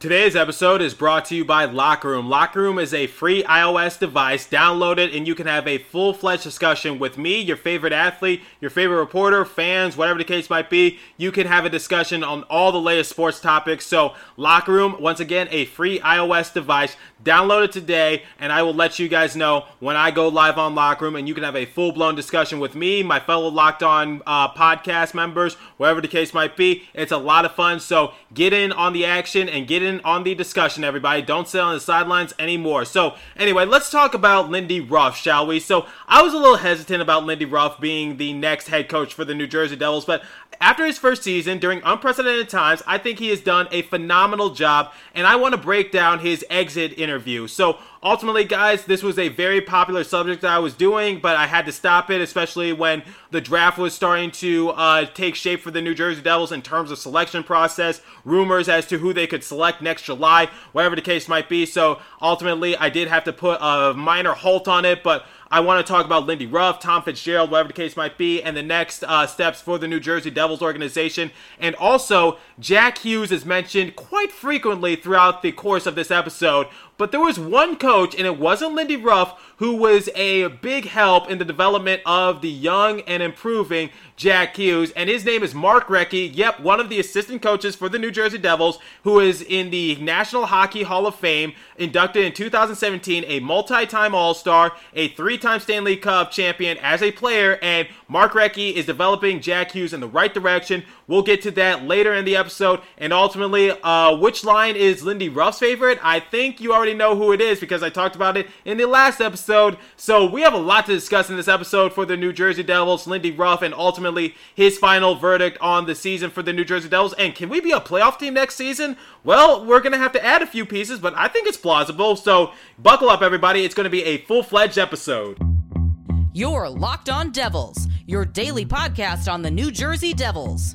Today's episode is brought to you by Locker Room. Locker Room is a free iOS device. Download it and you can have a full-fledged discussion with me, your favorite athlete, your favorite reporter, fans, whatever the case might be. You can have a discussion on all the latest sports topics. So Locker Room, once again, a free iOS device. Download it today and I will let you guys know when I go live on Locker Room and you can have a full-blown discussion with me, my fellow Locked On podcast members, whatever the case might be. It's a lot of fun. So get in on the action and get in on the discussion, everybody. Don't sit on the sidelines anymore. So anyway, let's talk about Lindy Ruff, shall we? So I was a little hesitant about Lindy Ruff being the next head coach for the New Jersey Devils, but after his first season, during unprecedented times, I think he has done a phenomenal job, and I want to break down his exit interview. So ultimately, guys, this was a very popular subject that I was doing, but I had to stop it, especially when the draft was starting to take shape for the New Jersey Devils in terms of selection process, rumors as to who they could select next July, whatever the case might be. So ultimately, I did have to put a minor halt on it, but I want to talk about Lindy Ruff, Tom Fitzgerald, whatever the case might be, and the next steps for the New Jersey Devils organization. And also, Jack Hughes is mentioned quite frequently throughout the course of this episode, but there was one coach, and it wasn't Lindy Ruff, who was a big help in the development of the young and improving Jack Hughes, and his name is Mark Recchi, yep, one of the assistant coaches for the New Jersey Devils, who is in the National Hockey Hall of Fame, inducted in 2017, a multi-time All-Star, a three-time Stanley Cup champion as a player, and Mark Recchi is developing Jack Hughes in the right direction. We'll get to that later in the episode, and ultimately, which line is Lindy Ruff's favorite? I think you already know who it is because I talked about it in the last episode, so we have a lot to discuss in this episode for the New Jersey Devils, Lindy Ruff, and ultimately his final verdict on the season for the New Jersey Devils. And can we be a playoff team next season? Well, we're going to have to add a few pieces, but I think it's plausible. So buckle up, everybody. It's going to be a full-fledged episode. You're Locked On Devils, your daily podcast on the New Jersey Devils.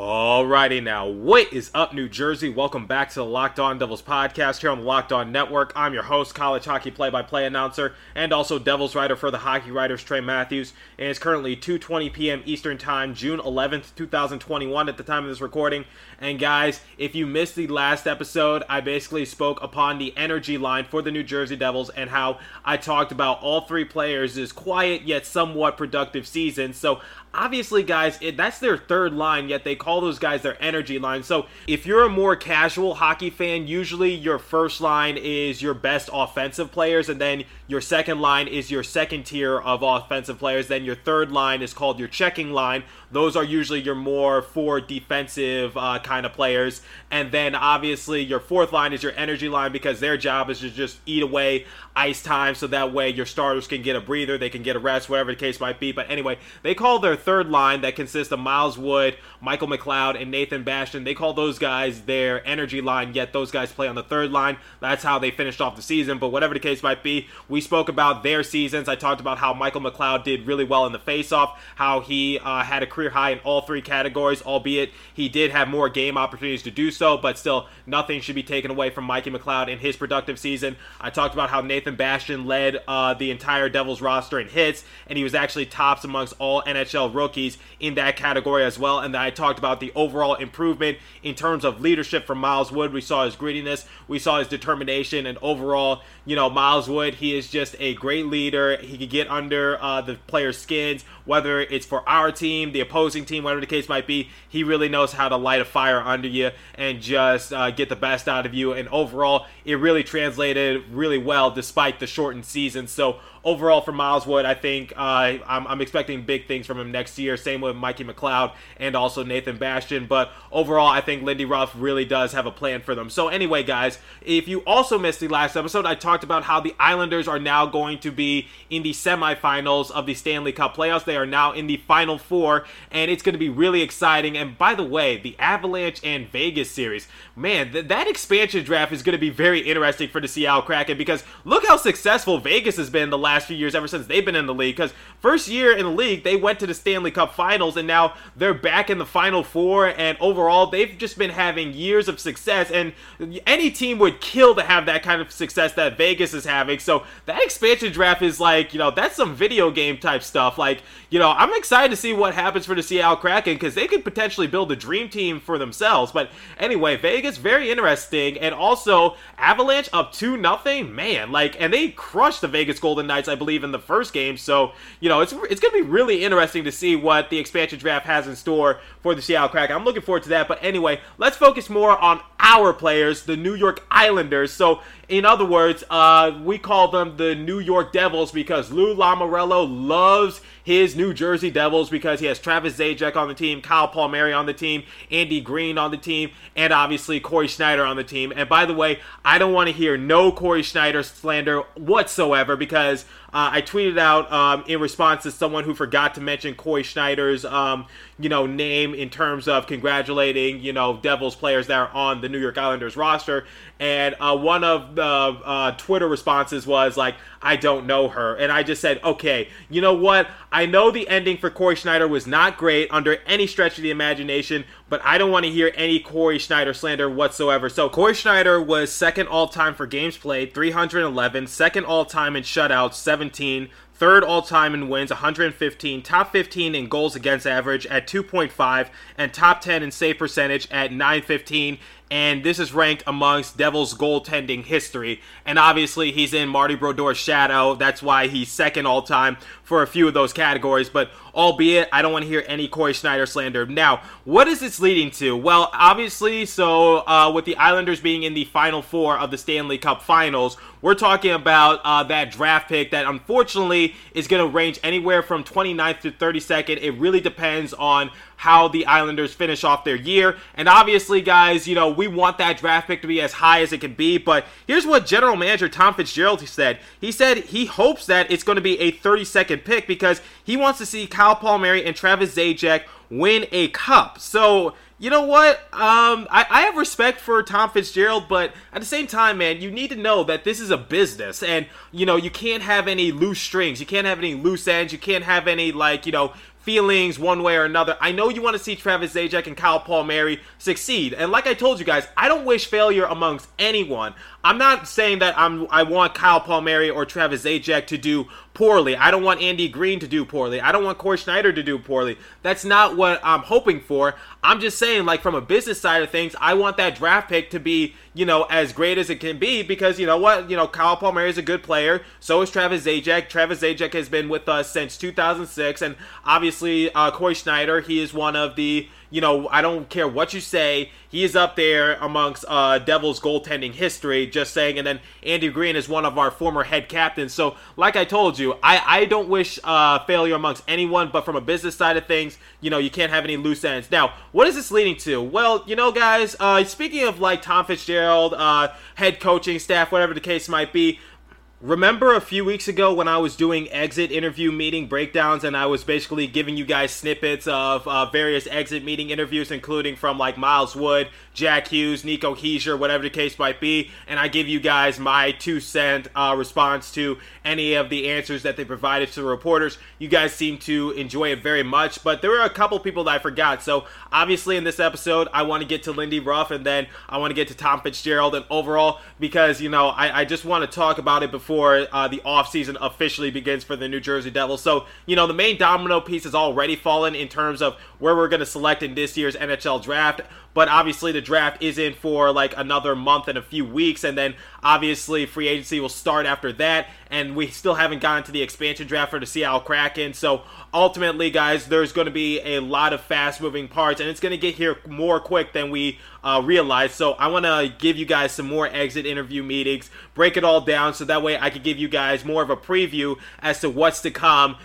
Alrighty now, what is up, New Jersey? Welcome back to the Locked On Devils podcast here on the Locked On Network. I'm your host, college hockey play-by-play announcer, and also Devils writer for the Hockey Writers, Trey Matthews, and it's currently 2:20 p.m. Eastern Time, June 11th, 2021 at the time of this recording. And guys, if you missed the last episode, I basically spoke upon the energy line for the New Jersey Devils and how I talked about all three players' quiet yet somewhat productive season. So obviously, guys, that's their third line, yet they call those guys their energy line. So if you're a more casual hockey fan, usually your first line is your best offensive players, and then your second line is your second tier of offensive players. Then your third line is called your checking line. Those are usually your more for defensive kind of players. And then obviously your fourth line is your energy line because their job is to just eat away ice time so that way your starters can get a breather, they can get a rest, whatever the case might be. But anyway, they call their third line that consists of Miles Wood, Michael McLeod, and Nathan Bastion. They call those guys their energy line, yet those guys play on the third line. That's how they finished off the season, but whatever the case might be, we spoke about their seasons. I talked about how Michael McLeod did really well in the faceoff, how he had a career high in all three categories, albeit he did have more game opportunities to do so, but still nothing should be taken away from Mikey McLeod in his productive season. I talked about how Nathan Bastion led the entire Devils roster in hits, and he was actually tops amongst all NHL rookies in that category as well. And I talked about the overall improvement in terms of leadership from Miles Wood. We saw his grittiness, we saw his determination, and overall, you know, Miles Wood, he is just a great leader. He could get under the players' skins, whether it's for our team, the opposing team, whatever the case might be. He really knows how to light a fire under you and just get the best out of you. And overall, it really translated really well despite the shortened season. So overall for Miles Wood, I think I'm expecting big things from him next year. Same with Mikey McLeod and also Nathan Bastion. But overall, I think Lindy Ruff really does have a plan for them. So anyway, guys, if you also missed the last episode, I talked about how the Islanders are now going to be in the semifinals of the Stanley Cup playoffs. They are now in the Final Four, and it's going to be really exciting. And by the way, the Avalanche and Vegas series, man, that expansion draft is going to be very interesting for the Seattle Kraken, because look how successful Vegas has been the last few years ever since they've been in the league. Because first year in the league, they went to the Stanley Cup Finals, and now they're back in the Final Four, and overall, they've just been having years of success, and any team would kill to have that kind of success that Vegas is having. So that expansion draft is like, you know, that's some video game type stuff. Like, you know, I'm excited to see what happens for the Seattle Kraken, because they could potentially build a dream team for themselves. But anyway, Vegas, very interesting. And also, Avalanche up 2-0, man, like, and they crushed the Vegas Golden Knights, I believe, in the first game. So, you know, it's going to be really interesting to see what the expansion draft has in store for the Seattle Kraken. I'm looking forward to that. But anyway, let's focus more on our players, the New York Islanders. So, in other words, we call them the New York Devils because Lou Lamoriello loves his New Jersey Devils, because he has Travis Zajac on the team, Kyle Palmieri on the team, Andy Greene on the team, and obviously Corey Schneider on the team. And by the way, I don't want to hear no Corey Schneider slander whatsoever, because I tweeted out in response to someone who forgot to mention Corey Schneider's, name in terms of congratulating, Devils players that are on the New York Islanders roster. And one of the Twitter responses was like, I don't know her. And I just said, okay, you know what? I know the ending for Corey Schneider was not great under any stretch of the imagination, but I don't want to hear any Corey Schneider slander whatsoever. So Corey Schneider was second all-time for games played, 311, second all-time in shutouts, 17, third all-time in wins, 115, top 15 in goals against average at 2.5, and top 10 in save percentage at 915. And this is ranked amongst Devils goaltending history. And obviously, he's in Marty Brodeur's shadow. That's why he's second all-time for a few of those categories. But albeit, I don't want to hear any Corey Schneider slander. Now, what is this leading to? Well, obviously, so with the Islanders being in the Final Four of the Stanley Cup Finals, we're talking about that draft pick that unfortunately is going to range anywhere from 29th to 32nd. It really depends on how the Islanders finish off their year. And obviously, guys, we want that draft pick to be as high as it can be. But here's what general manager Tom Fitzgerald said. He said he hopes that it's going to be a 32nd pick because he wants to see Kyle Palmieri and Travis Zajac win a cup. So, you know what? I have respect for Tom Fitzgerald, but at the same time, man, you need to know that this is a business, and, you can't have any loose strings. You can't have any loose ends. You can't have any, feelings one way or another. I know you want to see Travis Zajac and Kyle Palmieri succeed, and like I told you guys, I don't wish failure amongst anyone. I'm not saying that I want Kyle Palmieri or Travis Zajac to do poorly. I don't want Andy Greene to do poorly. I don't want Corey Schneider to do poorly. That's not what I'm hoping for. I'm just saying, from a business side of things, I want that draft pick to be, as great as it can be, because, Kyle Palmieri is a good player. So is Travis Zajac. Travis Zajac has been with us since 2006, and obviously Corey Schneider, he is one of the, I don't care what you say, he is up there amongst Devils goaltending history, just saying. And then Andy Greene is one of our former head captains. So like I told you, I don't wish failure amongst anyone, but from a business side of things, you can't have any loose ends. Now, what is this leading to? Well, guys, speaking of Tom Fitzgerald, head coaching staff, whatever the case might be, remember a few weeks ago when I was doing exit interview meeting breakdowns and I was basically giving you guys snippets of various exit meeting interviews, including from Miles Wood, Jack Hughes, Nico Hischier, whatever the case might be, and I give you guys my 2 cent response to any of the answers that they provided to the reporters. You guys seem to enjoy it very much, but there were a couple people that I forgot. So obviously in this episode, I want to get to Lindy Ruff, and then I want to get to Tom Fitzgerald and overall, because, I just want to talk about it before the offseason officially begins for the New Jersey Devils. So, the main domino piece has already fallen in terms of where we're going to select in this year's NHL draft. But obviously the draft is in for another month and a few weeks. And then obviously free agency will start after that. And we still haven't gotten to the expansion draft for the Seattle Kraken. So ultimately, guys, there's going to be a lot of fast moving parts. And it's going to get here more quick than we realize. So I want to give you guys some more exit interview meetings, break it all down. So that way I could give you guys more of a preview as to what's to come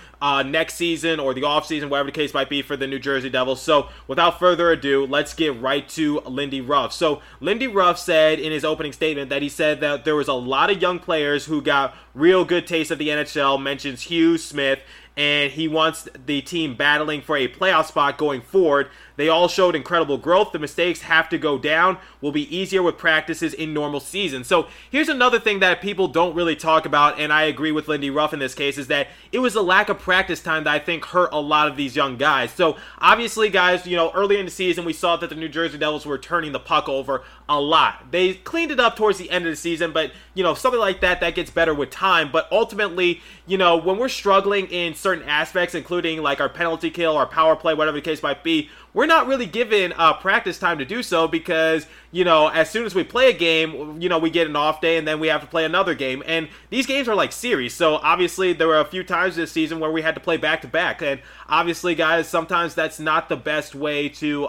next season or the offseason, whatever the case might be for the New Jersey Devils. So without further ado, let's get right to Lindy Ruff. So Lindy Ruff said in his opening statement that he said that there was a lot of young players who got real good taste of the NHL, mentions Hughes, Smith, and he wants the team battling for a playoff spot going forward. They all showed incredible growth. The mistakes have to go down. Will be easier with practices in normal season. So here's another thing that people don't really talk about, and I agree with Lindy Ruff in this case, is that it was the lack of practice time that I think hurt a lot of these young guys. So obviously, guys, you know, early in the season, we saw that the New Jersey Devils were turning the puck over a lot. They cleaned it up towards the end of the season, but, you know, something like that, that gets better with time. But ultimately, you know, when we're struggling in certain aspects, including like our penalty kill, our power play, whatever the case might be, we're not really given practice time to do so because, you know, as soon as we play a game, you know, we get an off day and then we have to play another game. And these games are like series. So obviously there were a few times this season where we had to play back to back. And obviously, guys, sometimes that's not the best way to,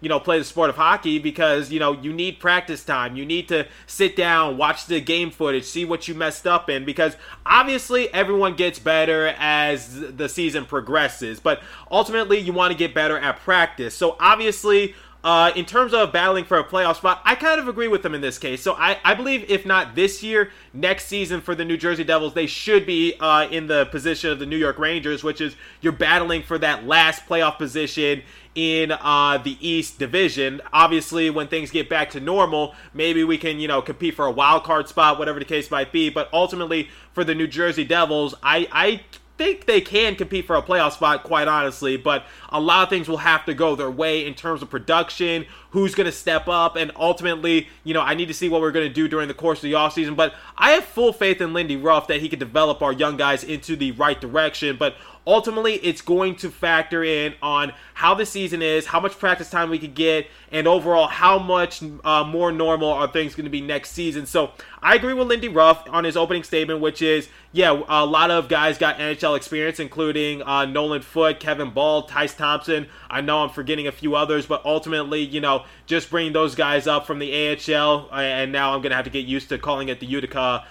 you know, play the sport of hockey because, you know, you need practice time. You need to sit down, watch the game footage, see what you messed up in, because obviously everyone gets better as the season progresses. But ultimately, you want to get better at practice. So obviously, in terms of battling for a playoff spot, I kind of agree with them in this case. So I believe if not this year, next season for the New Jersey Devils, they should be in the position of the New York Rangers, which is you're battling for that last playoff position in the East Division. Obviously, when things get back to normal, maybe we can, you know, compete for a wild card spot, whatever the case might be. But ultimately, for the New Jersey Devils, I think they can compete for a playoff spot, quite honestly, but a lot of things will have to go their way in terms of production, who's going to step up, and ultimately, you know, I need to see what we're going to do during the course of the offseason, but I have full faith in Lindy Ruff that he can develop our young guys into the right direction, but ultimately, it's going to factor in on how the season is, how much practice time we could get, and overall, how much more normal are things going to be next season. So I agree with Lindy Ruff on his opening statement, which is, yeah, a lot of guys got NHL experience, including Nolan Foote, Kevin Ball, Tyce Thompson. I know I'm forgetting a few others, but ultimately, you know, just bringing those guys up from the AHL, and now I'm going to have to get used to calling it the Utica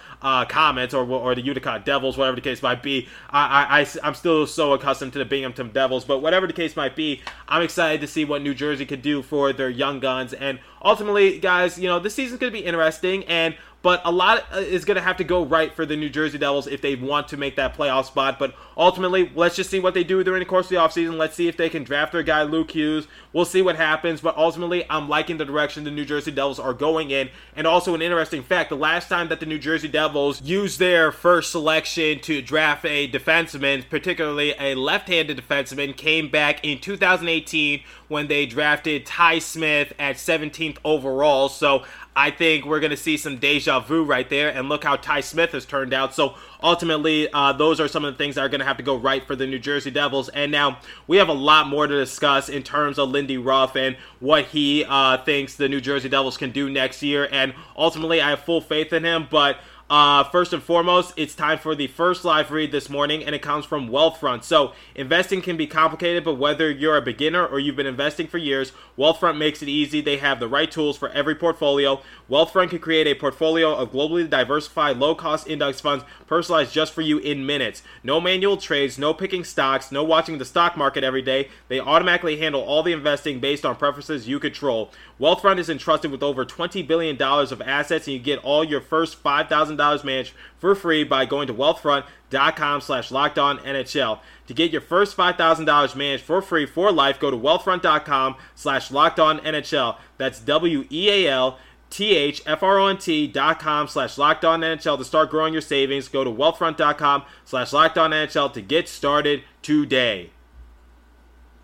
comments or the Utica Devils, whatever the case might be. I'm still so accustomed to the Binghamton Devils, but whatever the case might be, I'm excited to see what New Jersey could do for their young guns. And ultimately, guys, you know, this season's going to be interesting, but a lot is going to have to go right for the New Jersey Devils if they want to make that playoff spot. But ultimately, let's just see what they do during the course of the offseason. Let's see if they can draft their guy, Luke Hughes. We'll see what happens. But ultimately, I'm liking the direction the New Jersey Devils are going in. And also an interesting fact, the last time that the New Jersey Devils used their first selection to draft a defenseman, particularly a left-handed defenseman, came back in 2018 when they drafted Ty Smith at 17th overall. So I think we're going to see some deja vu right there, and look how Ty Smith has turned out. So ultimately, those are some of the things that are going to have to go right for the New Jersey Devils. And now we have a lot more to discuss in terms of Lindy Ruff and what he thinks the New Jersey Devils can do next year. And ultimately, I have full faith in him, but first and foremost, it's time for the first live read this morning, and it comes from Wealthfront. So, investing can be complicated, but whether you're a beginner or you've been investing for years, Wealthfront makes it easy. They have the right tools for every portfolio. Wealthfront can create a portfolio of globally diversified, low-cost index funds personalized just for you in minutes. No manual trades, no picking stocks, no watching the stock market every day. They automatically handle all the investing based on preferences you control. Wealthfront is entrusted with over $20 billion of assets, and you get all your first $5,000 managed for free by going to wealthfront.com/LockedOnNHL. To get your first $5,000 managed for free for life, go to wealthfront.com/LockedOnNHL. That's WEALTHFRONT.com/LockedOnNHL. To start growing your savings, go to wealthfront.com/LockedOnNHL to get started today.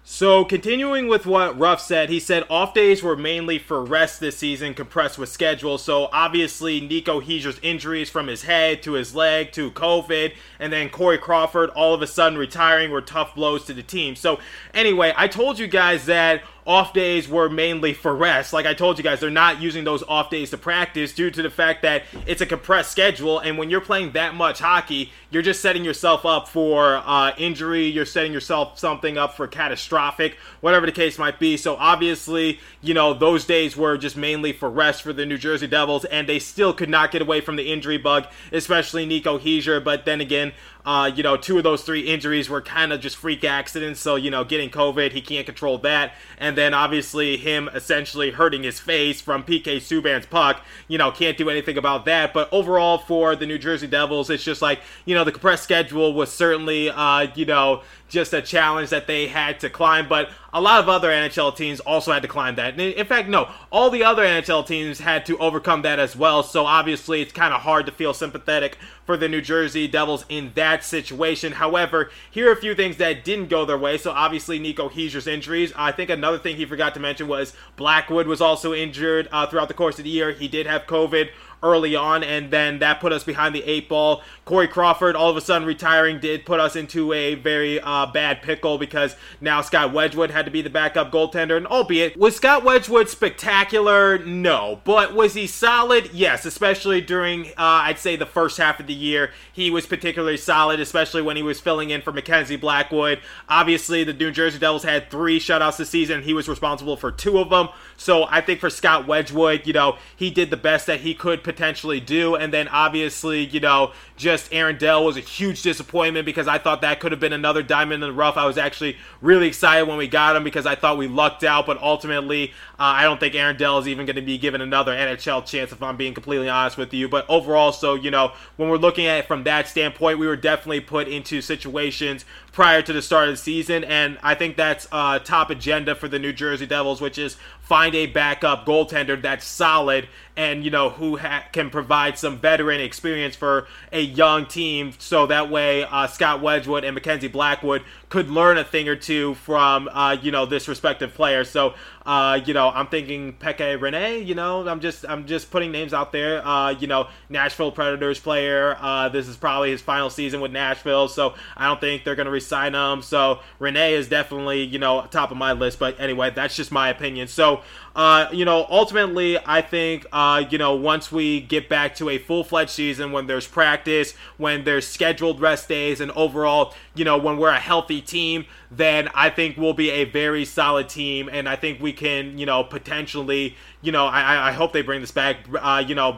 So continuing with what Ruff said, he said off days were mainly for rest this season, compressed with schedule. So obviously Nico Hischier's injuries from his head to his leg to COVID, and then Corey Crawford all of a sudden retiring were tough blows to the team. So anyway, I told you guys that off days were mainly for rest. Like I told you guys, they're not using those off days to practice due to the fact that it's a compressed schedule, and when you're playing that much hockey, you're just setting yourself up for injury, you're setting yourself something up for catastrophic, whatever the case might be. So obviously, you know, those days were just mainly for rest for the New Jersey Devils, and they still could not get away from the injury bug, especially Nico Hischier. But then again, Two of those three injuries were kind of just freak accidents. So, getting COVID, he can't control that. And then obviously him essentially hurting his face from PK Subban's puck, can't do anything about that. But overall for the New Jersey Devils, it's just like, the compressed schedule was certainly, just a challenge that they had to climb. But a lot of other NHL teams also had to climb that. In fact, no, all the other NHL teams had to overcome that as well. So obviously it's kind of hard to feel sympathetic for the New Jersey Devils in that situation. However, here are a few things that didn't go their way. So obviously Nico Hischier's injuries. I think another thing he forgot to mention was Blackwood was also injured throughout the course of the year. He did have COVID early on, and then that put us behind the eight ball. Corey Crawford, all of a sudden retiring, did put us into a very bad pickle, because now Scott Wedgwood had to be the backup goaltender. And albeit, was Scott Wedgwood spectacular? No. But was he solid? Yes, especially during, I'd say, the first half of the year. He was particularly solid, especially when he was filling in for Mackenzie Blackwood. Obviously, the New Jersey Devils had 3 shutouts this season. He was responsible for 2 of them. So I think for Scott Wedgwood, he did the best that he could potentially do. And then obviously, just Aaron Dell was a huge disappointment, because I thought that could have been another diamond in the rough. I was actually really excited when we got him, because I thought we lucked out, but ultimately I don't think Aaron Dell is even going to be given another NHL chance, if I'm being completely honest with you. But overall, so when we're looking at it from that standpoint, we were definitely put into situations prior to the start of the season, and I think that's top agenda for the New Jersey Devils, which is find a backup goaltender that's solid and, who can provide some veteran experience for a young team, so that way Scott Wedgwood and Mackenzie Blackwood could learn a thing or two from, this respective player. So, I'm thinking Pekka Rinne, I'm just putting names out there, Nashville Predators player. This is probably his final season with Nashville, so I don't think they're going to re-sign him. So Rinne is definitely, top of my list. But anyway, that's just my opinion. So, ultimately, I think, once we get back to a full-fledged season, when there's practice, when there's scheduled rest days, and overall, when we're a healthy team, then I think we'll be a very solid team. And I think we can, potentially, I hope they bring this back,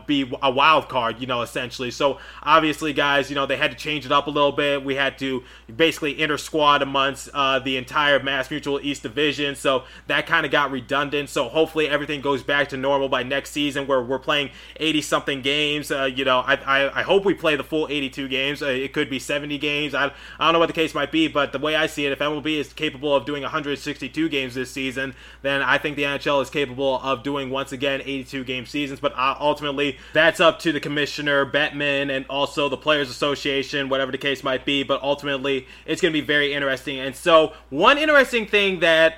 be a wild card, essentially. So obviously, guys, they had to change it up a little bit. We had to basically inter-squad amongst the entire MassMutual East Division. So that kind of got redundant. So hopefully everything goes back to normal by next season, where we're playing 80-something games. I hope we play the full 82 games. It could be 70 games. I don't know what the case might be, but the way I see it, if MLB is capable of doing 162 games this season, then I think the NHL is capable of doing, once again, 82-game seasons. But ultimately, that's up to the commissioner, Bettman, and also the Players Association, whatever the case might be. But ultimately, it's going to be very interesting. And so, one interesting thing that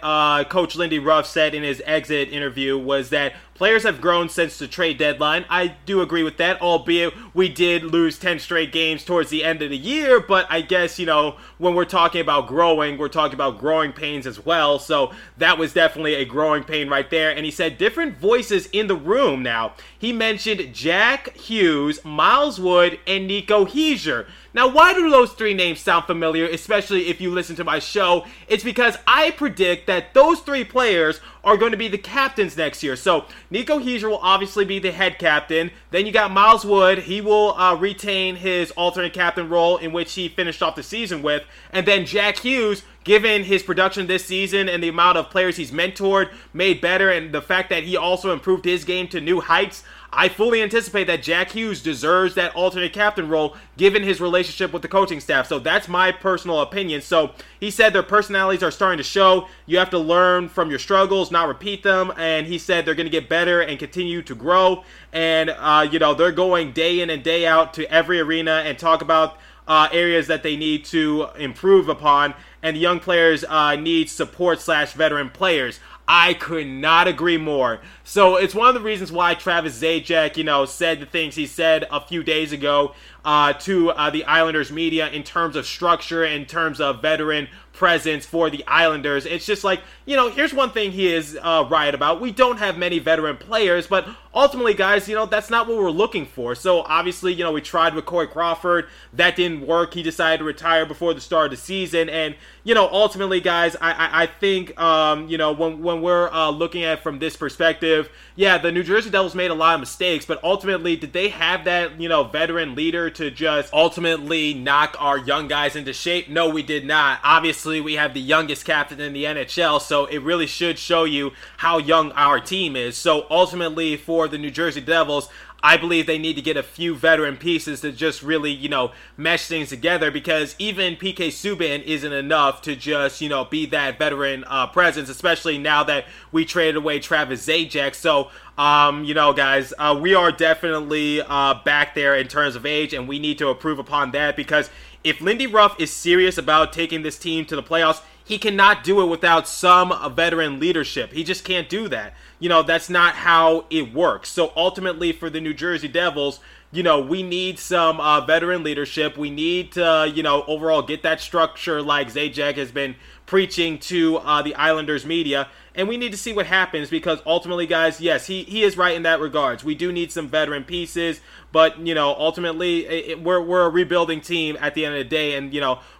Coach Lindy Ruff said in his exit interview was that players have grown since the trade deadline. I do agree with that, albeit we did lose 10 straight games towards the end of the year. But I guess, when we're talking about growing, we're talking about growing pains as well. So that was definitely a growing pain right there. And he said different voices in the room now. He mentioned Jack Hughes, Miles Wood, and Nico Hischier. Now, why do those 3 names sound familiar, especially if you listen to my show? It's because I predict that those 3 players are going to be the captains next year. So Nico Hischier will obviously be the head captain. Then you got Miles Wood. He will retain his alternate captain role, in which he finished off the season with. And then Jack Hughes, given his production this season and the amount of players he's mentored, made better, and the fact that he also improved his game to new heights, I fully anticipate that Jack Hughes deserves that alternate captain role, given his relationship with the coaching staff. So that's my personal opinion. So he said their personalities are starting to show. You have to learn from your struggles, not repeat them. And he said they're going to get better and continue to grow. And, they're going day in and day out to every arena and talk about areas that they need to improve upon. And the young players need support/veteran players. I could not agree more. So it's one of the reasons why Travis Zajac, said the things he said a few days ago to the Islanders media in terms of structure, in terms of veteran presence for the Islanders. It's just like, here's one thing he is right about. We don't have many veteran players, but ultimately, guys, that's not what we're looking for. So obviously, we tried with Corey Crawford. That didn't work. He decided to retire before the start of the season. And, ultimately, guys, I think, when we're looking at it from this perspective, yeah, the New Jersey Devils made a lot of mistakes, but ultimately, did they have that, veteran leader to just ultimately knock our young guys into shape? No, we did not. Obviously, we have the youngest captain in the NHL, so it really should show you how young our team is. So ultimately, for the New Jersey Devils, I believe they need to get a few veteran pieces to just really, mesh things together, because even PK Subban isn't enough to just, be that veteran presence, especially now that we traded away Travis Zajac. So, guys, we are definitely back there in terms of age, and we need to improve upon that, because if Lindy Ruff is serious about taking this team to the playoffs, he cannot do it without some veteran leadership. He just can't do that. That's not how it works. So ultimately for the New Jersey Devils, we need some veteran leadership. We need to, overall get that structure like Zajac has been preaching to the Islanders media. And we need to see what happens, because ultimately, guys, yes, he is right in that regards. We do need some veteran pieces, but, ultimately we're a rebuilding team at the end of the day. And,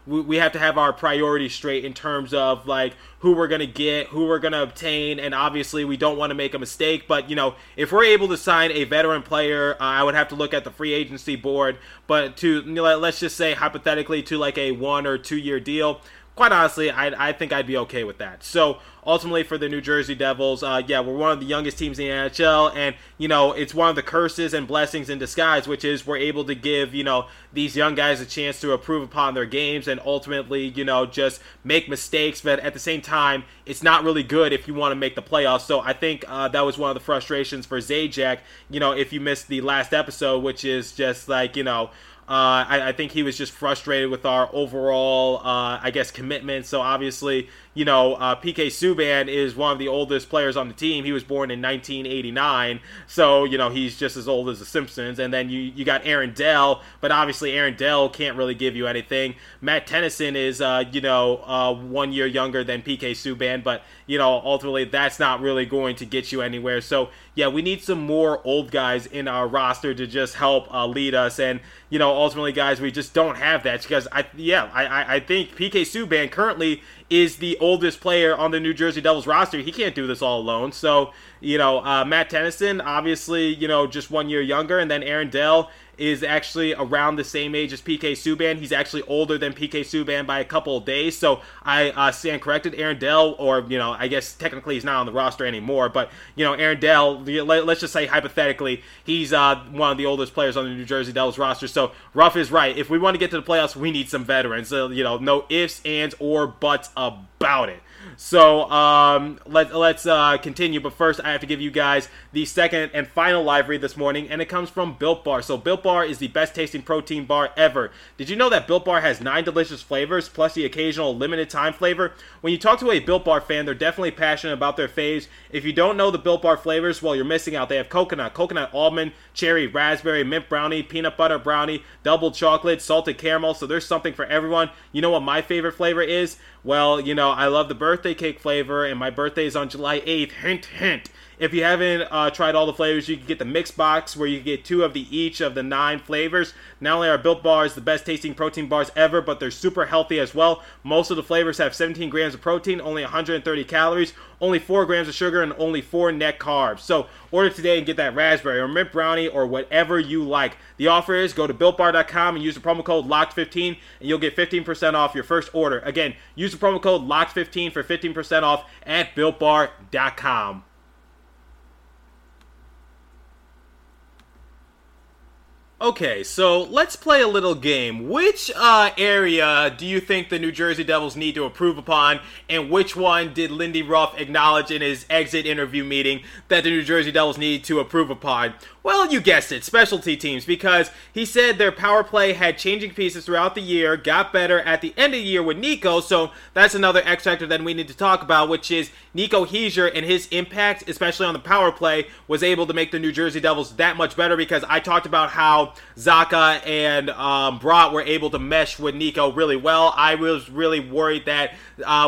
we have to have our priorities straight in terms of like who we're going to get, who we're going to obtain. And obviously we don't want to make a mistake, but, if we're able to sign a veteran player, I would have to look at the free agency board, but to, let's just say hypothetically to like a 1 or 2 year deal. Quite honestly, I think I'd be okay with that. So ultimately for the New Jersey Devils, we're one of the youngest teams in the NHL, and, it's one of the curses and blessings in disguise, which is we're able to give, these young guys a chance to improve upon their games and ultimately, just make mistakes. But at the same time, it's not really good if you want to make the playoffs. So I think that was one of the frustrations for Zajac, if you missed the last episode, which is just like, I think he was just frustrated with our overall, commitment. So obviously, PK Subban is one of the oldest players on the team. He was born in 1989. So, he's just as old as the Simpsons. And then you got Aaron Dell, but obviously Aaron Dell can't really give you anything. Matt Tennyson is, 1 year younger than PK Subban, but, ultimately that's not really going to get you anywhere. So, yeah, we need some more old guys in our roster to just help lead us. And, ultimately, guys, we just don't have that, because I think PK Subban currently is the oldest player on the New Jersey Devils roster. He can't do this all alone. So, Matt Tennyson, obviously, just 1 year younger. And then Aaron Dell is actually around the same age as PK Subban. He's actually older than PK Subban by a couple of days. So I stand corrected. Aaron Dell, or, I guess technically he's not on the roster anymore. But, Aaron Dell, let's just say hypothetically, he's one of the oldest players on the New Jersey Devils roster. So Ruff is right. If we want to get to the playoffs, we need some veterans. So, no ifs, ands, or buts about it. So let's continue. But first, I have to give you guys the second and final live read this morning, and it comes from Built Bar. So Built Bar is the best tasting protein bar ever. Did you know that Built Bar has 9 delicious flavors, plus the occasional limited time flavor? When you talk to a Built Bar fan, they're definitely passionate about their faves. If you don't know the Built Bar flavors, well, you're missing out. They have coconut, coconut almond, cherry, raspberry, mint brownie, peanut butter brownie, double chocolate, salted caramel. So there's something for everyone. You know what my favorite flavor is? Well, I love the birthday cake flavor, and my birthday is on July 8th. Hint, hint. If you haven't tried all the flavors, you can get the mix box where you get 2 of each of the 9 flavors. Not only are Built Bars the best tasting protein bars ever, but they're super healthy as well. Most of the flavors have 17 grams of protein, only 130 calories, only 4 grams of sugar, and only 4 net carbs. So order today and get that raspberry or mint brownie or whatever you like. The offer is go to BuiltBar.com and use the promo code LOCKED15 and you'll get 15% off your first order. Again, use the promo code LOCKED15 for 15% off at BuiltBar.com. Okay, so let's play a little game. Which area do you think the New Jersey Devils need to improve upon, and which one did Lindy Ruff acknowledge in his exit interview meeting that the New Jersey Devils need to improve upon? Well, you guessed it, specialty teams, because he said their power play had changing pieces throughout the year, got better at the end of the year with Nico, so that's another X factor that we need to talk about, which is Nico Hischier and his impact, especially on the power play, was able to make the New Jersey Devils that much better, because I talked about how Zacha and Bratt were able to mesh with Nico really well. I was really worried that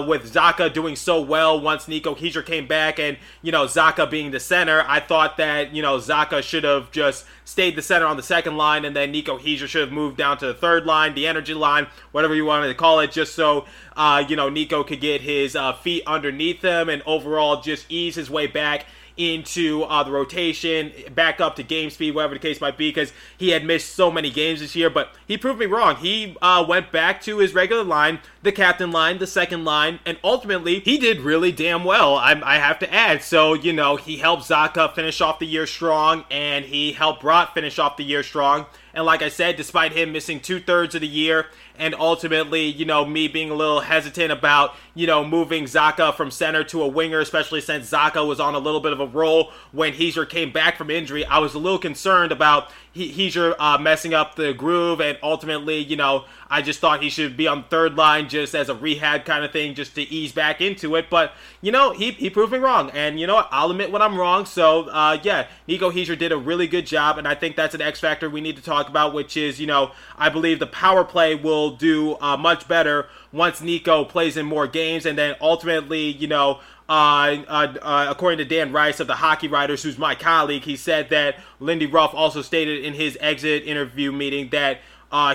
with Zacha doing so well once Nico Hischier came back and, Zacha being the center, I thought that, Zacha should have just stayed the center on the second line, and then Nico Hischier should have moved down to the third line, the energy line, whatever you wanted to call it, just so Nico could get his feet underneath him and overall just ease his way back into the rotation, back up to game speed, whatever the case might be, because he had missed so many games this year. But he proved me wrong. He went back to his regular line, the captain line, the second line, and ultimately he did really damn well, I have to add. So, you know, he helped Zacha finish off the year strong, and he helped Bratt finish off the year strong. And like I said, despite him missing 2/3 of the year, and ultimately, you know, me being a little hesitant about, you know, moving Zacha from center to a winger, especially since Zacha was on a little bit of a roll when Hischier came back from injury, I was a little concerned about Hischier messing up the groove, and ultimately, you know, I just thought he should be on third line just as a rehab kind of thing, just to ease back into it. But, you know, he proved me wrong, and you know what, I'll admit when I'm wrong. So, yeah, Nico Hischier did a really good job, and I think that's an X factor we need to talk about, which is, you know, I believe the power play will do much better once Nico plays in more games, and then ultimately, you know, according to Dan Rice of the Hockey Writers, who's my colleague, he said that Lindy Ruff also stated in his exit interview meeting that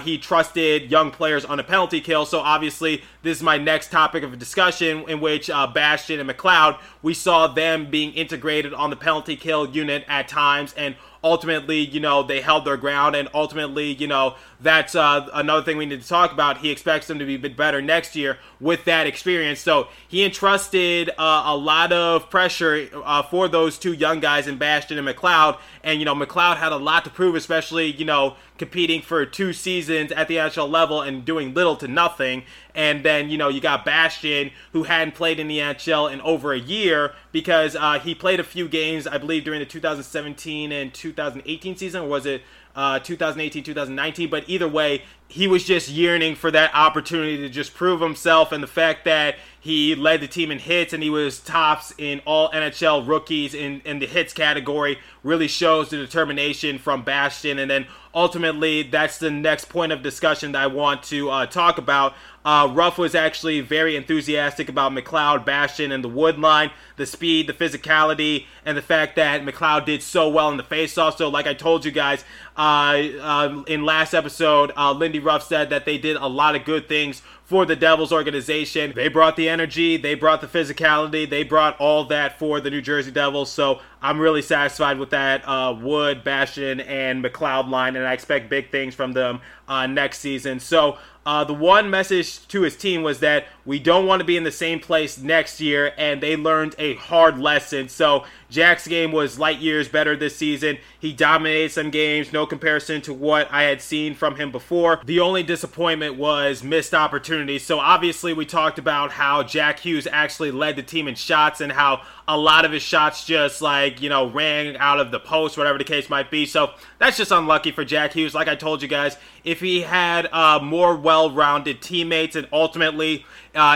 he trusted young players on a penalty kill. So obviously this is my next topic of discussion, in which Bastion and McLeod, we saw them being integrated on the penalty kill unit at times, and ultimately, you know, they held their ground, and ultimately, you know, that's another thing we need to talk about. He expects them to be a bit better next year with that experience. So he entrusted a lot of pressure for those two young guys in Bastion and McLeod. And, you know, McLeod had a lot to prove, especially, you know, competing for 2 seasons at the NHL level and doing little to nothing. And then, you know, you got Bastion, who hadn't played in the NHL in over a year, because he played a few games, I believe, during the 2017 and 2018 season, or was it 2018, 2019? But either way, he was just yearning for that opportunity to just prove himself, and the fact that he led the team in hits and he was tops in all NHL rookies in the hits category really shows the determination from Bastion. And then ultimately, that's the next point of discussion that I want to talk about. Ruff was actually very enthusiastic about McLeod, Bastion, and the Wood line, the speed, the physicality, and the fact that McLeod did so well in the faceoff. So like I told you guys in last episode, Lindy Ruff said that they did a lot of good things for the Devils organization. They brought the energy, they brought the physicality, they brought all that for the New Jersey Devils. So I'm really satisfied with that Wood, Bastion, and McLeod line, and I expect big things from them next season. So the one message to his team was that we don't want to be in the same place next year, and they learned a hard lesson. So Jack's game was light years better this season. He dominated some games, no comparison to what I had seen from him before. The only disappointment was missed opportunities. So obviously we talked about how Jack Hughes actually led the team in shots, and how a lot of his shots just, like, you know, rang out of the post, whatever the case might be. So that's just unlucky for Jack Hughes. Like I told you guys, if he had more well-rounded teammates, and ultimately,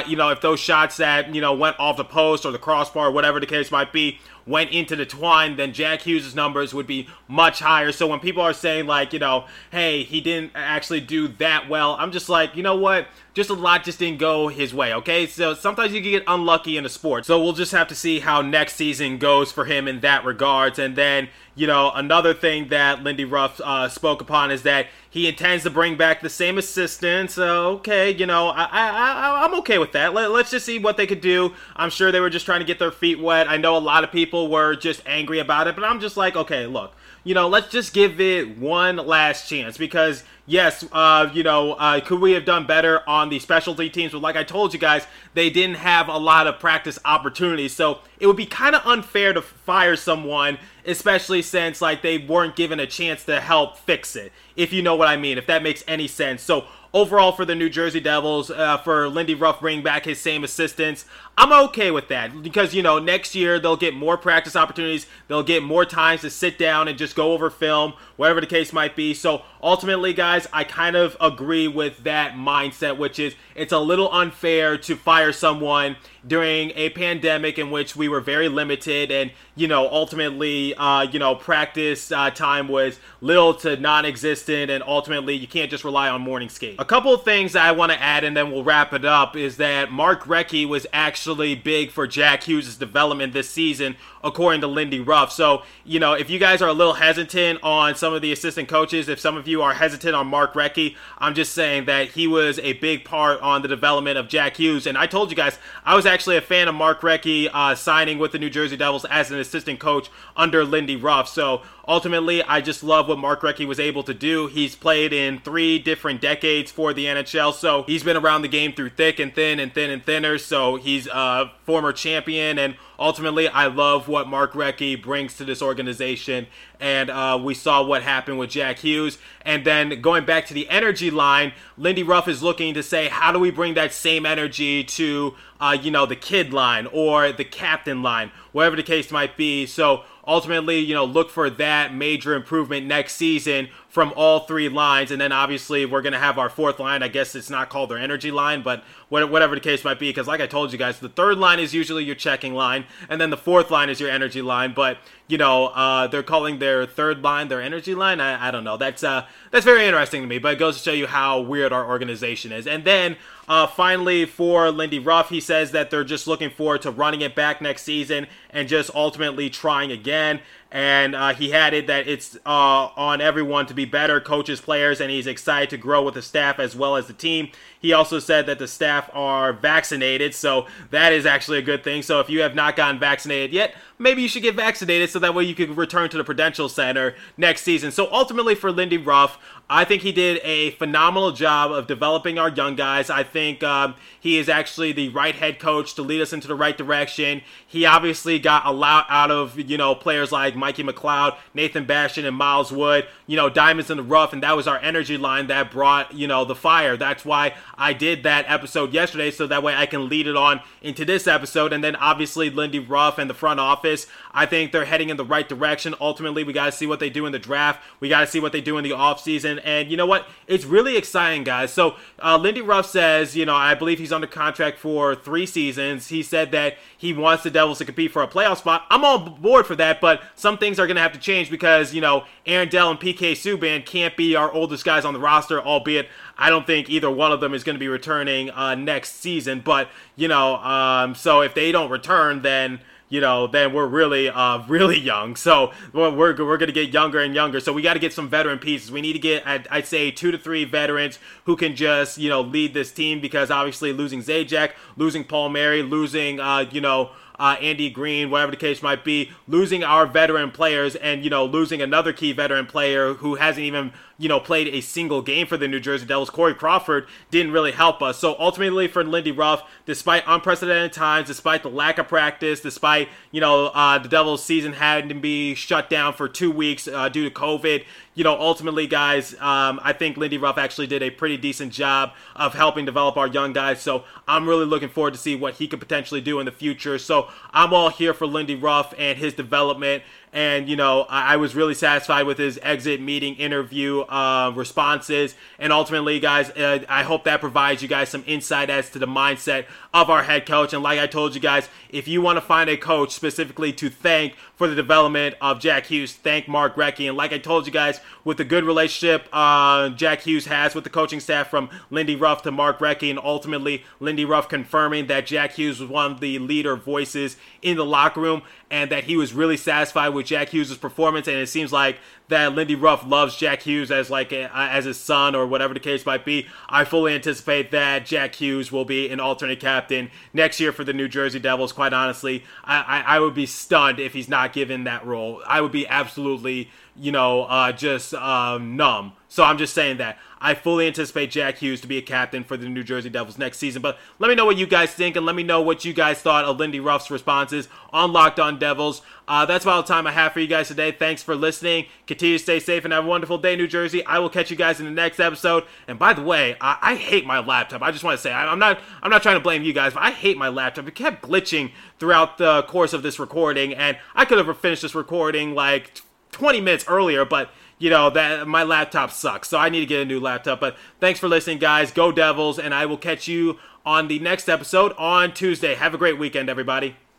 you know, if those shots that, you know, went off the post or the crossbar, whatever the case might be, went into the twine, then Jack Hughes' numbers would be much higher. So when people are saying, like, you know, hey, he didn't actually do that well, I'm just like, you know what? Just a lot just didn't go his way, okay? So sometimes you can get unlucky in a sport. So we'll just have to see how next season goes for him in that regards. And then, you know, another thing that Lindy Ruff spoke upon is that he intends to bring back the same assistant. So, okay, you know, I'm okay with that. Let's just see what they could do. I'm sure they were just trying to get their feet wet. I know a lot of people were just angry about it, but I'm just like, okay, look, you know, let's just give it one last chance, because yes, you know, could we have done better on the specialty teams? But like I told you guys, they didn't have a lot of practice opportunities. So it would be kind of unfair to fire someone, especially since, like, they weren't given a chance to help fix it, if you know what I mean, if that makes any sense. So overall, for the New Jersey Devils, for Lindy Ruff bringing back his same assistants, I'm okay with that, because, you know, next year they'll get more practice opportunities, they'll get more times to sit down and just go over film, whatever the case might be. So ultimately, guys, I kind of agree with that mindset, which is it's a little unfair to fire someone during a pandemic in which we were very limited, and, you know, ultimately, you know, practice time was little to non-existent, and ultimately you can't just rely on morning skate. A couple of things I want to add, and then we'll wrap it up, is that Mark Recchi was actually big for Jack Hughes' development this season, according to Lindy Ruff. So, you know, if you guys are a little hesitant on some of the assistant coaches, if some of you are hesitant on Mark Recchi, I'm just saying that he was a big part on the development of Jack Hughes. And I told you guys, I was actually a fan of Mark Recchi signing with the New Jersey Devils as an assistant coach under Lindy Ruff. So ultimately, I just love what Mark Recchi was able to do. He's played in three different decades for the NHL, so he's been around the game through thick and thin and thin and thinner. So he's a former champion, and ultimately, I love what Mark Recchi brings to this organization. And we saw what happened with Jack Hughes. And then going back to the energy line, Lindy Ruff is looking to say, how do we bring that same energy to, the kid line or the captain line, whatever the case might be. So ultimately, look for that major improvement next season from all three lines. And then obviously we're going to have our fourth line. I guess it's not called their energy line, but whatever the case might be. Because like I told you guys, the third line is usually your checking line. And then the fourth line is your energy line. But, they're calling their third line their energy line. I don't know. That's very interesting to me. But it goes to show you how weird our organization is. And then finally for Lindy Ruff, he says that they're just looking forward to running it back next season and just ultimately trying again. And he added that it's on everyone to be better, coaches, players, and he's excited to grow with the staff as well as the team. He also said that the staff are vaccinated, so that is actually a good thing. So if you have not gotten vaccinated yet, maybe you should get vaccinated so that way you can return to the Prudential Center next season. So ultimately for Lindy Ruff, I think he did a phenomenal job of developing our young guys. I think he is actually the right head coach to lead us into the right direction. He obviously got a lot out of, players like Mikey McLeod, Nathan Bastion, and Miles Wood, diamonds in the rough, and that was our energy line that brought, the fire. That's why I did that episode yesterday, so that way I can lead it on into this episode. And then obviously Lindy Ruff and the front office, I think they're heading in the right direction. Ultimately, we got to see what they do in the draft. We got to see what they do in the offseason. And you know what? It's really exciting, guys. So Lindy Ruff says, I believe he's under contract for 3 seasons. He said that he wants the Devils to compete for a playoff spot. I'm on board for that, but some things are going to have to change because, Aaron Dell and PK Subban can't be our oldest guys on the roster, albeit I don't think either one of them is going to be returning next season. But, so if they don't return, then then we're really young. So we're going to get younger and younger. So we got to get some veteran pieces. We need to get, I'd say, 2 to 3 veterans who can just, lead this team because obviously losing Zajac, losing Palmieri, losing, Andy Greene, whatever the case might be, losing our veteran players and, losing another key veteran player who hasn't even, played a single game for the New Jersey Devils. Corey Crawford didn't really help us. So ultimately for Lindy Ruff, despite unprecedented times, despite the lack of practice, despite, the Devils season had to be shut down for 2 weeks due to COVID, ultimately, guys, I think Lindy Ruff actually did a pretty decent job of helping develop our young guys. So I'm really looking forward to see what he could potentially do in the future. So I'm all here for Lindy Ruff and his development. And, I was really satisfied with his exit meeting interview responses. And ultimately, guys, I hope that provides you guys some insight as to the mindset of our head coach. And like I told you guys, if you want to find a coach specifically to thank for the development of Jack Hughes, thank Mark Recchi. And like I told you guys, with the good relationship Jack Hughes has with the coaching staff from Lindy Ruff to Mark Recchi, and ultimately Lindy Ruff confirming that Jack Hughes was one of the leader voices in the locker room and that he was really satisfied with Jack Hughes' performance, and it seems like that Lindy Ruff loves Jack Hughes as his son or whatever the case might be. I fully anticipate that Jack Hughes will be an alternate captain next year for the New Jersey Devils. Quite honestly, I would be stunned if he's not given that role. I would be absolutely, numb. So I'm just saying that. I fully anticipate Jack Hughes to be a captain for the New Jersey Devils next season. But let me know what you guys think, and let me know what you guys thought of Lindy Ruff's responses on Locked On Devils. That's about all the time I have for you guys today. Thanks for listening. Continue to stay safe and have a wonderful day, New Jersey. I will catch you guys in the next episode. And by the way, I hate my laptop. I just want to say, I'm not trying to blame you guys, but I hate my laptop. It kept glitching throughout the course of this recording, and I could have finished this recording like 20 minutes earlier, but that my laptop sucks, so I need to get a new laptop. But thanks for listening, guys. Go Devils, and I will catch you on the next episode on Tuesday. Have a great weekend, everybody.